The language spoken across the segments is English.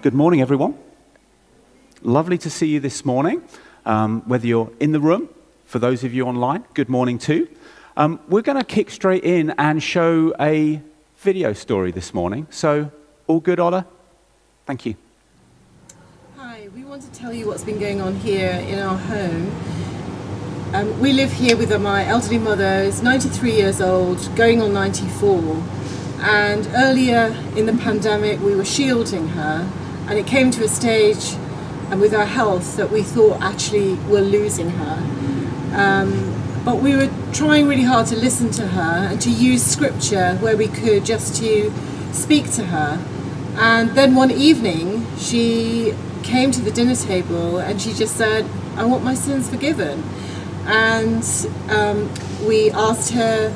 Good morning, everyone. Lovely to see you this morning. Whether you're in the room, for those of you online, good morning too. We're going to kick straight in and show a video story this morning. So, all good, Ola? Thank you. Hi, we want to tell you what's been going on here in our home. We live here with my elderly mother, who's 93 years old, going on 94. And earlier in the pandemic, we were shielding her. And it came to a stage, and with our health, that we thought actually we're losing her. But we were trying really hard to listen to her and to use scripture where we could just to speak to her. And then one evening, she came to the dinner table and she just said, "I want my sins forgiven." And we asked her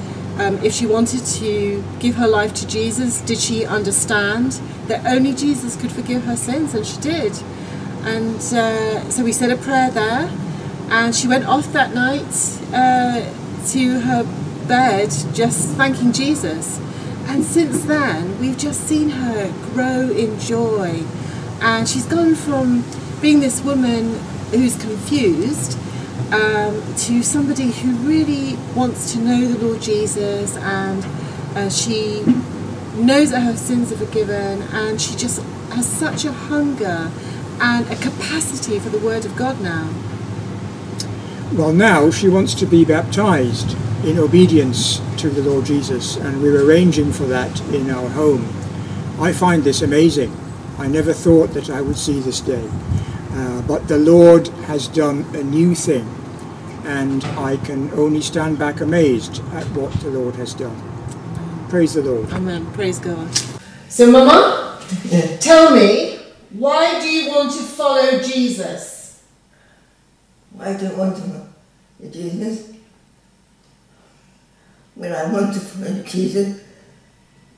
if she wanted to give her life to Jesus. Did she understand that only Jesus could forgive her sins? And she did. And so we said a prayer there, and she went off that night to her bed just thanking Jesus. And since then we've just seen her grow in joy, and she's gone from being this woman who's confused to somebody who really wants to know the Lord Jesus, and she knows that her sins are forgiven, and she just has such a hunger and a capacity for the Word of God now. Well, now she wants to be baptized in obedience to the Lord Jesus, and we're arranging for that in our home. I find this amazing. I never thought that I would see this day. But the Lord has done a new thing, and I can only stand back amazed at what the Lord has done. Praise the Lord. Amen. Praise God. So, Mama, tell me, why do you want to follow Jesus? Why do I want to follow Jesus? Well, I want to follow Jesus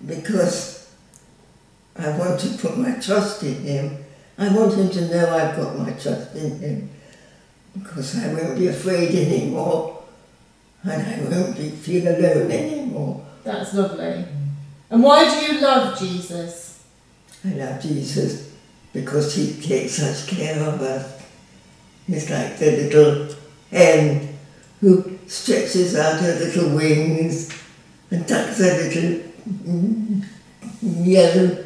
because I want to put my trust in Him. I want Him to know I've got my trust in Him, because I won't be afraid anymore, and I won't feel alone anymore. That's lovely. And why do you love Jesus? I love Jesus because He takes such care of us. He's like the little hen who stretches out her little wings and tucks her little yellow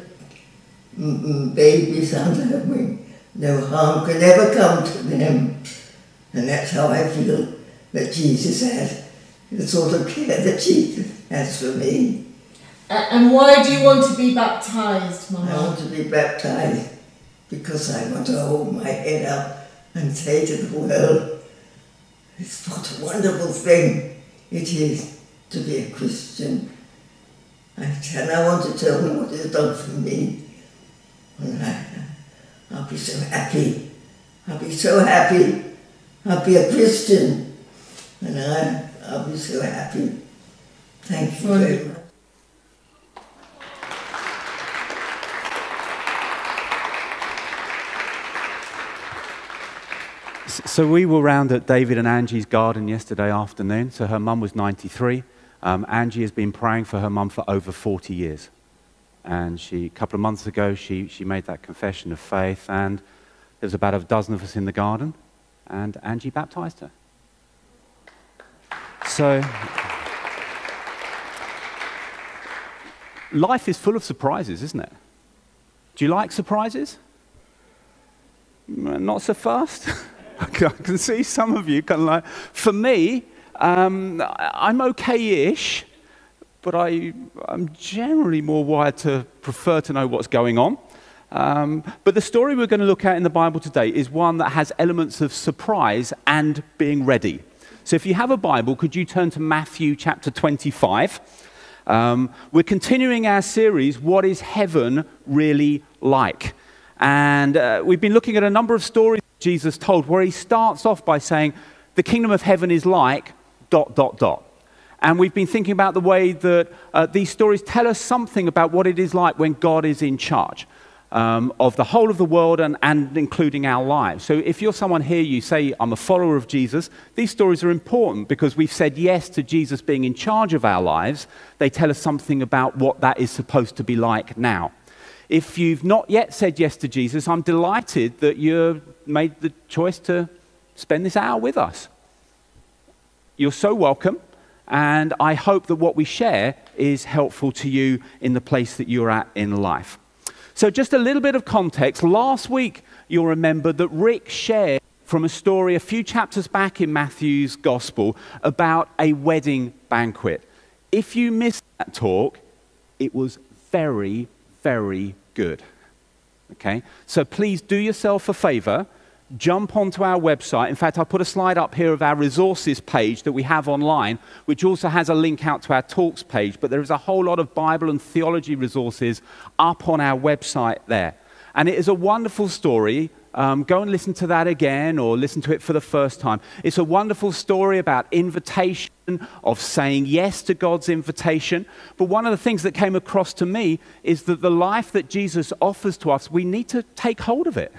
babies under her wing. No harm can ever come to them. And that's how I feel that Jesus has, the sort of care that Jesus has for me. And why do you want to be baptised, Mama? I want to be baptised because I want to hold my head up and say to the world, it's what a wonderful thing it is to be a Christian. And I want to tell them what it's done for me. And I'll be so happy. I'll be so happy. I'll be a Christian. And I'll be so happy. Thank you very much. So we were round at David and Angie's garden yesterday afternoon. So her mum was 93. Angie has been praying for her mum for over 40 years. And she, a couple of months ago, she made that confession of faith. And there was about a dozen of us in the garden. And Angie baptized her. So life is full of surprises, isn't it? Do you like surprises? Not so fast. I can see some of you kind of like, for me, I'm okay-ish, but I'm generally more wired to prefer to know what's going on. But the story we're going to look at in the Bible today is one that has elements of surprise and being ready. So if you have a Bible, could you turn to Matthew chapter 25? We're continuing our series, What Is Heaven Really Like? And we've been looking at a number of stories Jesus told where He starts off by saying, the kingdom of heaven is like ... And we've been thinking about the way that these stories tell us something about what it is like when God is in charge of the whole of the world and including our lives. So if you're someone here, you say, I'm a follower of Jesus, these stories are important because we've said yes to Jesus being in charge of our lives. They tell us something about what that is supposed to be like now. If you've not yet said yes to Jesus, I'm delighted that you've made the choice to spend this hour with us. You're so welcome, and I hope that what we share is helpful to you in the place that you're at in life. So just a little bit of context. Last week, you'll remember that Rick shared from a story a few chapters back in Matthew's Gospel about a wedding banquet. If you missed that talk, it was very, very good. Okay? So please do yourself a favor. Jump onto our website. In fact, I put a slide up here of our resources page that we have online, which also has a link out to our talks page. But there is a whole lot of Bible and theology resources up on our website there. And it is a wonderful story. Go and listen to that again or listen to it for the first time. It's a wonderful story about invitation, of saying yes to God's invitation. But one of the things that came across to me is that the life that Jesus offers to us, we need to take hold of it.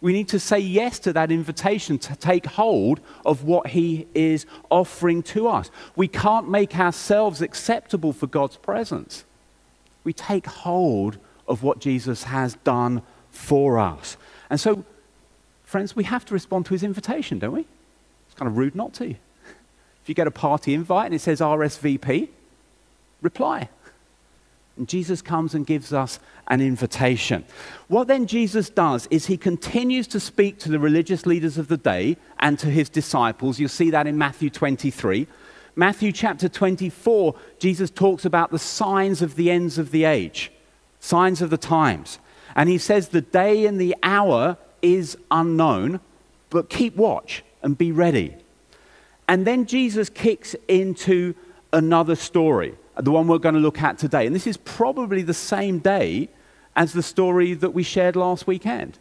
We need to say yes to that invitation, to take hold of what he is offering to us. We can't make ourselves acceptable for God's presence. We take hold of what Jesus has done for us. And so, friends, we have to respond to his invitation, don't we? It's kind of rude not to. If you get a party invite and it says RSVP, reply. And Jesus comes and gives us an invitation. What then Jesus does is he continues to speak to the religious leaders of the day and to his disciples. You'll see that in Matthew 23. Matthew chapter 24, Jesus talks about the signs of the ends of the age, signs of the times. And he says the day and the hour is unknown, but keep watch and be ready. And then Jesus kicks into another story, the one we're going to look at today. And this is probably the same day as the story that we shared last weekend.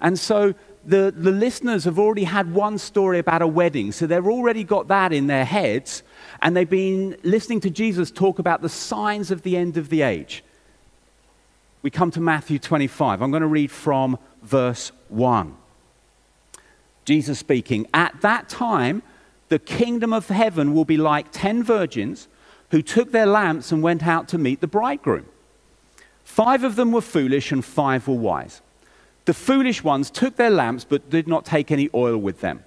And so the listeners have already had one story about a wedding. So they've already got that in their heads. And they've been listening to Jesus talk about the signs of the end of the age. We come to Matthew 25. I'm going to read from verse 1. Jesus speaking, "At that time, the kingdom of heaven will be like 10 virgins who took their lamps and went out to meet the bridegroom. 5 of them were foolish and 5 were wise. The foolish ones took their lamps but did not take any oil with them.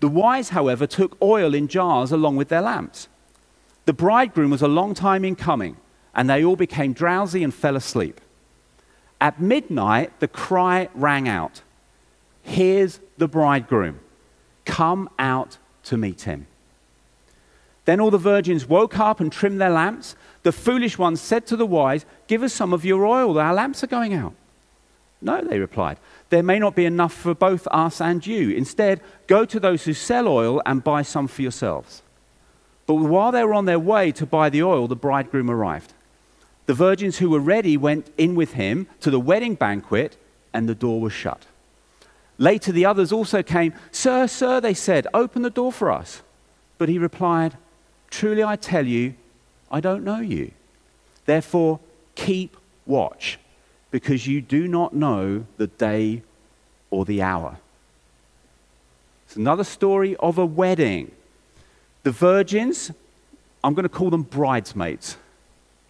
The wise, however, took oil in jars along with their lamps. The bridegroom was a long time in coming, and they all became drowsy and fell asleep. At midnight, the cry rang out, 'Here's the bridegroom. Come out to meet him.' Then all the virgins woke up and trimmed their lamps. The foolish ones said to the wise, 'Give us some of your oil. Our lamps are going out.' 'No,' they replied, 'there may not be enough for both us and you. Instead, go to those who sell oil and buy some for yourselves.' But while they were on their way to buy the oil, the bridegroom arrived. The virgins who were ready went in with him to the wedding banquet, and the door was shut. Later the others also came. 'Sir, sir,' they said, 'open the door for us.' But he replied, 'Truly I tell you, I don't know you. Therefore, keep watch, because you do not know the day or the hour.'" It's another story of a wedding. The virgins, I'm going to call them bridesmaids.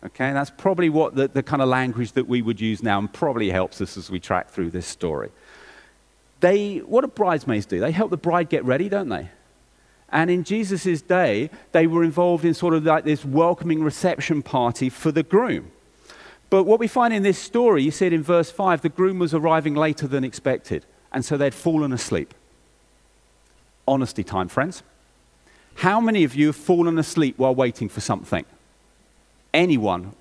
Okay, that's probably what the kind of language that we would use now, and probably helps us as we track through this story. What do bridesmaids do? They help the bride get ready, don't they? And in Jesus' day, they were involved in sort of like this welcoming reception party for the groom. But what we find in this story, you see it in verse 5, the groom was arriving later than expected, and so they'd fallen asleep. Honesty time, friends. How many of you have fallen asleep while waiting for something? Anyone?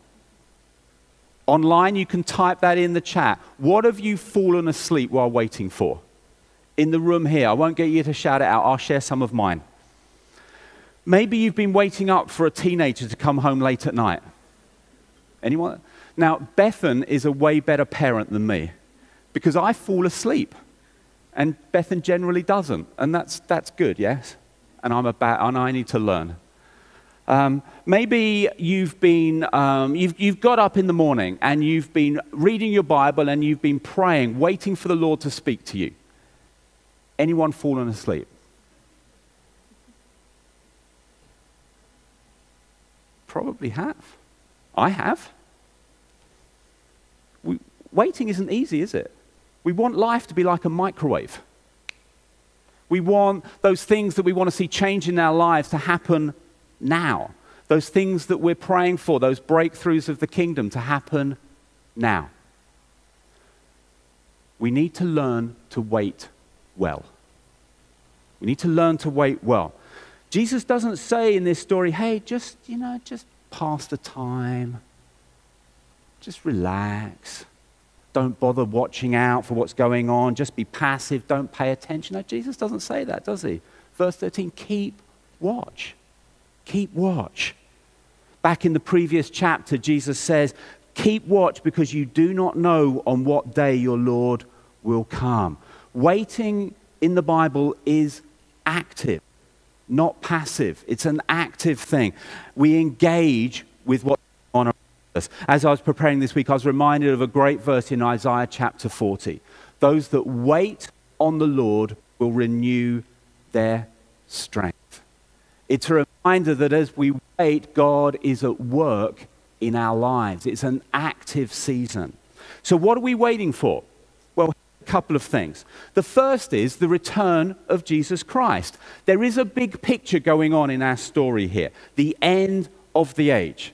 Online, you can type that in the chat. What have you fallen asleep while waiting for? In the room here, I won't get you to shout it out. I'll share some of mine. Maybe you've been waiting up for a teenager to come home late at night. Anyone? Now, Bethan is a way better parent than me, because I fall asleep, and Bethan generally doesn't, and that's good, yes? And I need to learn. Maybe you've been, you've got up in the morning, and you've been reading your Bible, and you've been praying, waiting for the Lord to speak to you. Anyone fallen asleep? Probably have. I have. We, Waiting isn't easy, is it? We want life to be like a microwave. We want those things that we want to see change in our lives to happen now. Those things that we're praying for, those breakthroughs of the kingdom to happen now. We need to learn to wait well. We need to learn to wait well. Jesus doesn't say in this story, hey, just pass the time. Just relax. Don't bother watching out for what's going on. Just be passive. Don't pay attention. No, Jesus doesn't say that, does he? Verse 13, keep watch. Keep watch. Back in the previous chapter, Jesus says, keep watch because you do not know on what day your Lord will come. Waiting in the Bible is active, not passive. It's an active thing. We engage with what's going on around us. As I was preparing this week, I was reminded of a great verse in Isaiah chapter 40. Those that wait on the Lord will renew their strength. It's a reminder that as we wait, God is at work in our lives. It's an active season. So what are we waiting for? Well, a couple of things. The first is the return of Jesus Christ. There is a big picture going on in our story here. The end of the age.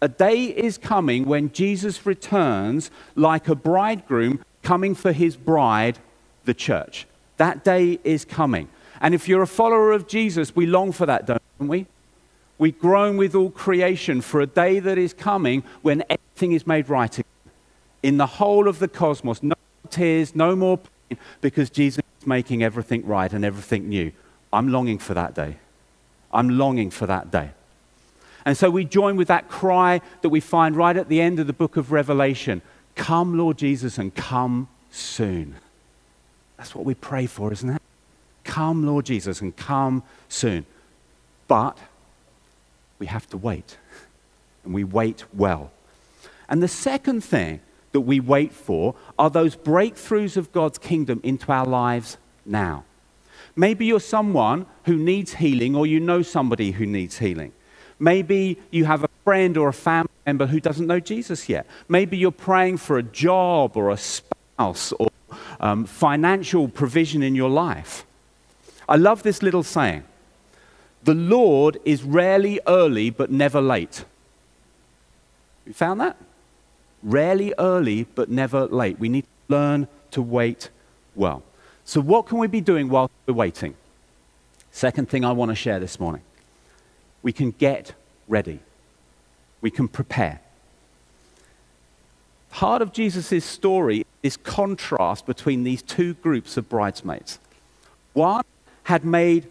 A day is coming when Jesus returns like a bridegroom coming for his bride, the church. That day is coming. And if you're a follower of Jesus, we long for that, don't we? We groan with all creation for a day that is coming when everything is made right again. In the whole of the cosmos, no more tears, no more pain, because Jesus is making everything right and everything new. I'm longing for that day. I'm longing for that day. And so we join with that cry that we find right at the end of the book of Revelation. Come, Lord Jesus, and come soon. That's what we pray for, isn't it? Come, Lord Jesus, and come soon. But we have to wait, and we wait well. And the second thing that we wait for are those breakthroughs of God's kingdom into our lives now. Maybe you're someone who needs healing, or you know somebody who needs healing. Maybe you have a friend or a family member who doesn't know Jesus yet. Maybe you're praying for a job or a spouse or financial provision in your life. I love this little saying. The Lord is rarely early, but never late. You found that? Rarely early, but never late. We need to learn to wait well. So what can we be doing while we're waiting? Second thing I want to share this morning. We can get ready. We can prepare. Part of Jesus' story is contrast between these two groups of bridesmaids. One had made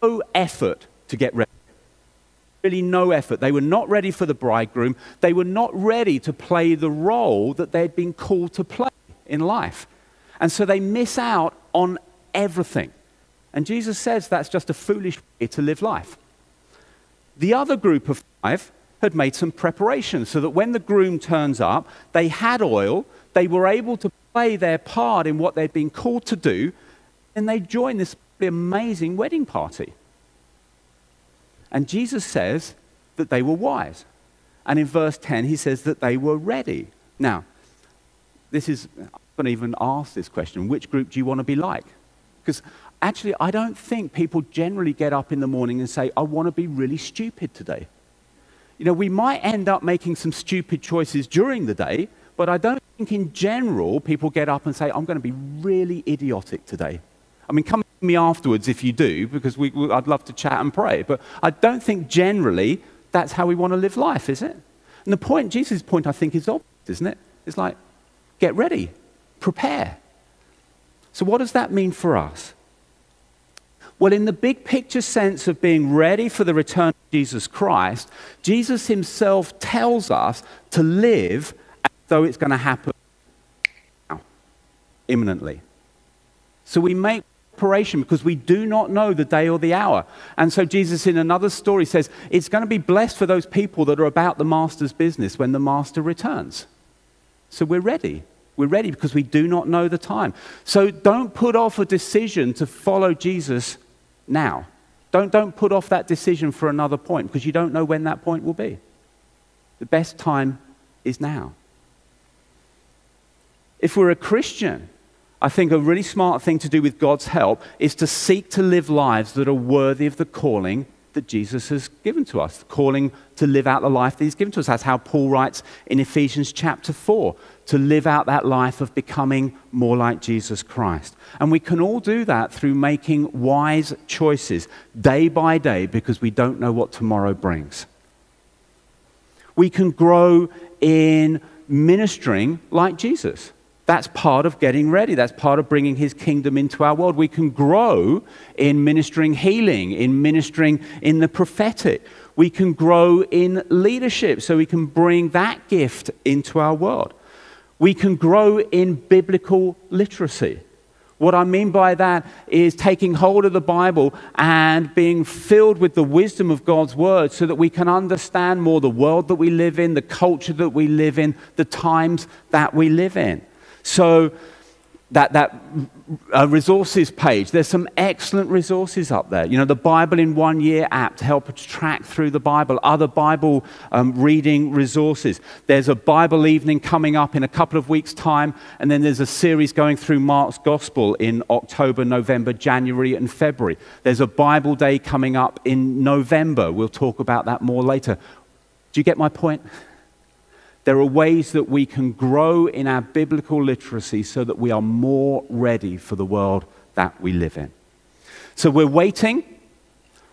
no effort to get ready. Really no effort. They were not ready for the bridegroom. They were not ready to play the role that they'd been called to play in life. And so they miss out on everything. And Jesus says that's just a foolish way to live life. The other group of five had made some preparation so that when the groom turns up, they had oil, they were able to play their part in what they'd been called to do, and they joined this amazing wedding party. And Jesus says that they were wise. And in verse 10, he says that they were ready. Now, I haven't even asked this question, which group do you want to be like? Because actually, I don't think people generally get up in the morning and say, I want to be really stupid today. You know, we might end up making some stupid choices during the day, but I don't think in general people get up and say, I'm going to be really idiotic today. I mean, come me afterwards if you do, because I'd love to chat and pray, but I don't think generally that's how we want to live life, is it? And the point, Jesus' point, I think is obvious, isn't it? It's like, get ready, prepare. So what does that mean for us? Well, in the big picture sense of being ready for the return of Jesus Christ, Jesus himself tells us to live as though it's going to happen now, imminently. So we make preparation because we do not know the day or the hour. And so Jesus in another story says, it's going to be blessed for those people that are about the master's business when the master returns. So we're ready. We're ready because we do not know the time. So don't put off a decision to follow Jesus now. Don't put off that decision for another point because you don't know when that point will be. The best time is now. if we're a Christian, I think a really smart thing to do with God's help is to seek to live lives that are worthy of the calling that Jesus has given to us, the calling to live out the life that he's given to us. That's how Paul writes in Ephesians chapter 4, to live out that life of becoming more like Jesus Christ. And we can all do that through making wise choices day by day because we don't know what tomorrow brings. We can grow in ministering like Jesus. That's part of getting ready. That's part of bringing his kingdom into our world. We can grow in ministering healing, in ministering in the prophetic. We can grow in leadership so we can bring that gift into our world. We can grow in biblical literacy. What I mean by that is taking hold of the Bible and being filled with the wisdom of God's word so that we can understand more the world that we live in, the culture that we live in, the times that we live in. So that resources page, there's some excellent resources up there. You know, the Bible in One Year app to help us track through the Bible, other Bible reading resources. There's a Bible evening coming up in a couple of weeks' time, and then there's a series going through Mark's Gospel in October, November, January, and February. There's a Bible Day coming up in November. We'll talk about that more later. Do you get my point? There are ways that we can grow in our biblical literacy so that we are more ready for the world that we live in. So we're waiting,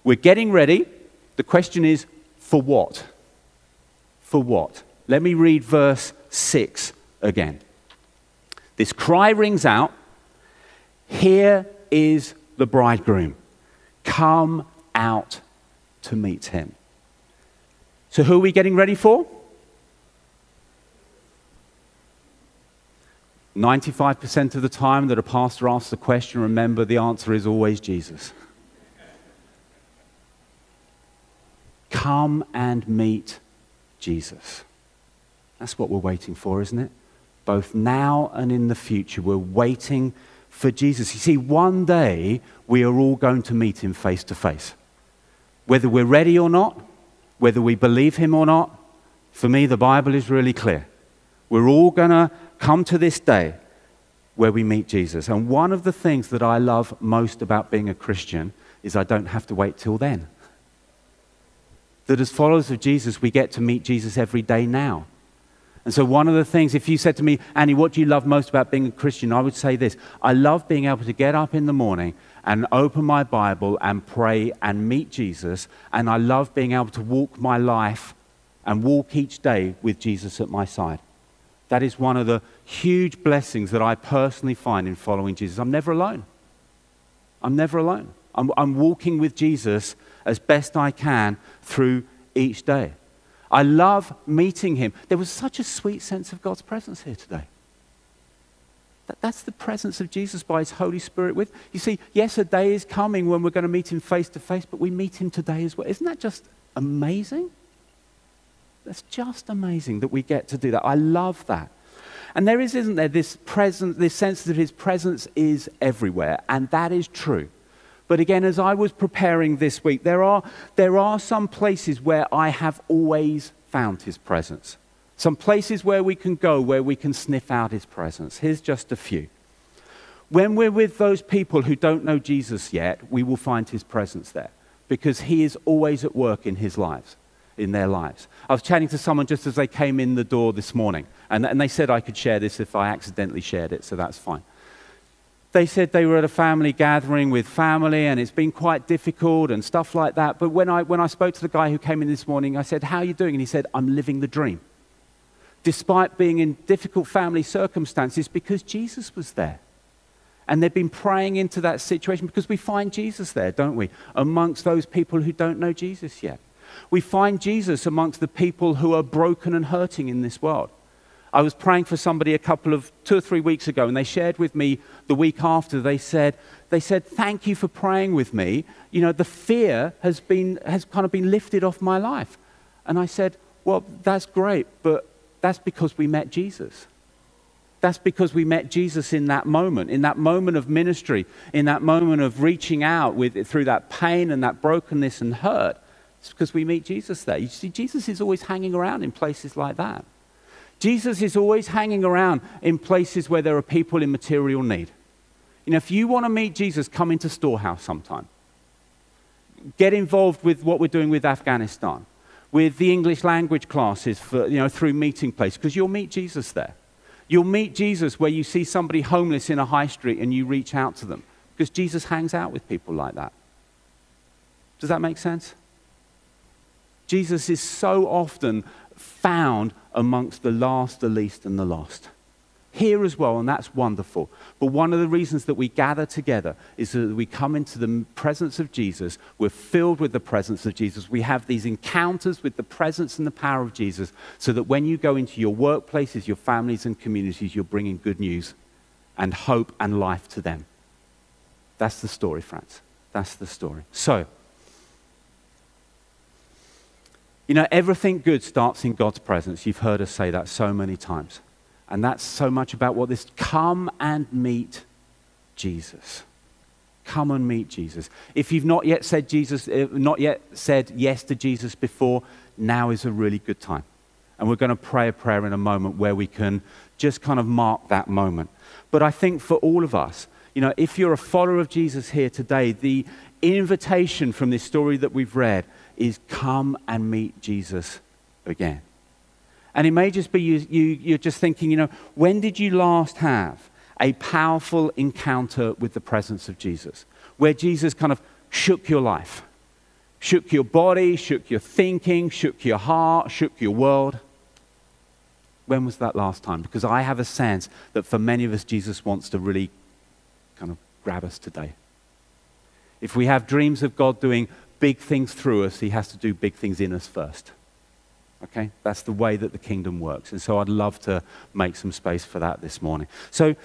we're getting ready. The question is, for what? For what? Let me read verse 6 again. This cry rings out, "Here is the bridegroom. Come out to meet him." So who are we getting ready for? 95% of the time that a pastor asks the question, remember the answer is always Jesus. Come and meet Jesus. That's what we're waiting for, isn't it? Both now and in the future, we're waiting for Jesus. You see, one day we are all going to meet him face to face. Whether we're ready or not, whether we believe him or not, for me, the Bible is really clear. We're all going to come to this day where we meet Jesus. And one of the things that I love most about being a Christian is I don't have to wait till then. That as followers of Jesus, we get to meet Jesus every day now. And so one of the things, if you said to me, "Annie, what do you love most about being a Christian?" I would say this: I love being able to get up in the morning and open my Bible and pray and meet Jesus. And I love being able to walk my life and walk each day with Jesus at my side. That is one of the huge blessings that I personally find in following Jesus. I'm never alone. I'm never alone. I'm walking with Jesus as best I can through each day. I love meeting him. There was such a sweet sense of God's presence here today. That's the presence of Jesus by his Holy Spirit with. You see, yes, a day is coming when we're going to meet him face to face, but we meet him today as well. Isn't that just amazing? That's just amazing that we get to do that. I love that. And there is, isn't there, this presence, this sense that his presence is everywhere, and that is true. But again, as I was preparing this week, there are some places where I have always found his presence. Some places where we can go, where we can sniff out his presence. Here's just a few. When we're with those people who don't know Jesus yet, we will find his presence there because he is always at work in his lives. In their lives. I was chatting to someone just as they came in the door this morning, and they said I could share this if I accidentally shared it, so that's fine. They said they were at a family gathering with family, and it's been quite difficult and stuff like that, but when I spoke to the guy who came in this morning, I said, "How are you doing?" And he said, "I'm living the dream." Despite being in difficult family circumstances, because Jesus was there. And they've been praying into that situation because we find Jesus there, don't we, amongst those people who don't know Jesus yet. We find Jesus amongst the people who are broken and hurting in this world. I was praying for somebody two or three weeks ago, and they shared with me the week after. They said, "Thank you for praying with me. You know, the fear has kind of been lifted off my life." And I said, "Well, that's great, but that's because we met Jesus." That's because we met Jesus in that moment of ministry, in that moment of reaching out through that pain and that brokenness and hurt. It's because we meet Jesus there. You see, Jesus is always hanging around in places like that. Jesus is always hanging around in places where there are people in material need. You know, if you want to meet Jesus, come into Storehouse sometime. Get involved with what we're doing with Afghanistan, with the English language classes for, you know, through Meeting Place, because you'll meet Jesus there. You'll meet Jesus where you see somebody homeless in a high street and you reach out to them, because Jesus hangs out with people like that. Does that make sense? Jesus is so often found amongst the last, the least, and the lost. Here as well, and that's wonderful. But one of the reasons that we gather together is that we come into the presence of Jesus. We're filled with the presence of Jesus. We have these encounters with the presence and the power of Jesus, so that when you go into your workplaces, your families and communities, you're bringing good news and hope and life to them. That's the story, friends. That's the story. So, you know, everything good starts in God's presence. You've heard us say that so many times. And that's so much about what this, come and meet Jesus. Come and meet Jesus. If you've not yet said Jesus, not yet said yes to Jesus before, now is a really good time. And we're going to pray a prayer in a moment where we can just kind of mark that moment. But I think for all of us, you know, if you're a follower of Jesus here today, the invitation from this story that we've read is come and meet Jesus again. And it may just be you're just thinking, you know, when did you last have a powerful encounter with the presence of Jesus? Where Jesus kind of shook your life, shook your body, shook your thinking, shook your heart, shook your world. When was that last time? Because I have a sense that for many of us, Jesus wants to really kind of grab us today. If we have dreams of God doing big things through us, he has to do big things in us first. Okay? That's the way that the kingdom works. And so I'd love to make some space for that this morning. So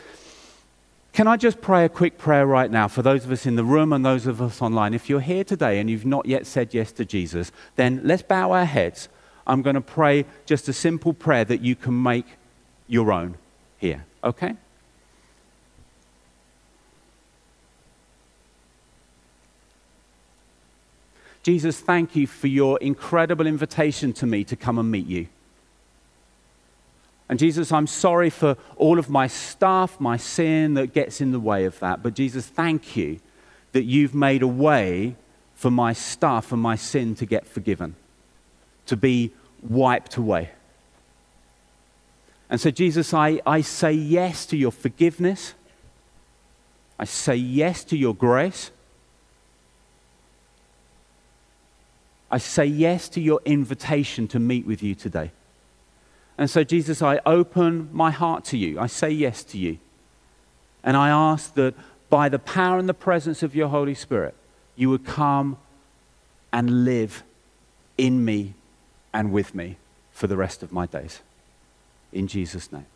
can I just pray a quick prayer right now for those of us in the room and those of us online? If you're here today and you've not yet said yes to Jesus, then let's bow our heads. I'm going to pray just a simple prayer that you can make your own here. Okay? Jesus, thank you for your incredible invitation to me to come and meet you. And Jesus, I'm sorry for all of my stuff, my sin that gets in the way of that. But Jesus, thank you that you've made a way for my stuff and my sin to get forgiven, to be wiped away. And so, Jesus, I say yes to your forgiveness. I say yes to your grace. I say yes to your invitation to meet with you today. And so, Jesus, I open my heart to you. I say yes to you. And I ask that by the power and the presence of your Holy Spirit, you would come and live in me and with me for the rest of my days. In Jesus' name.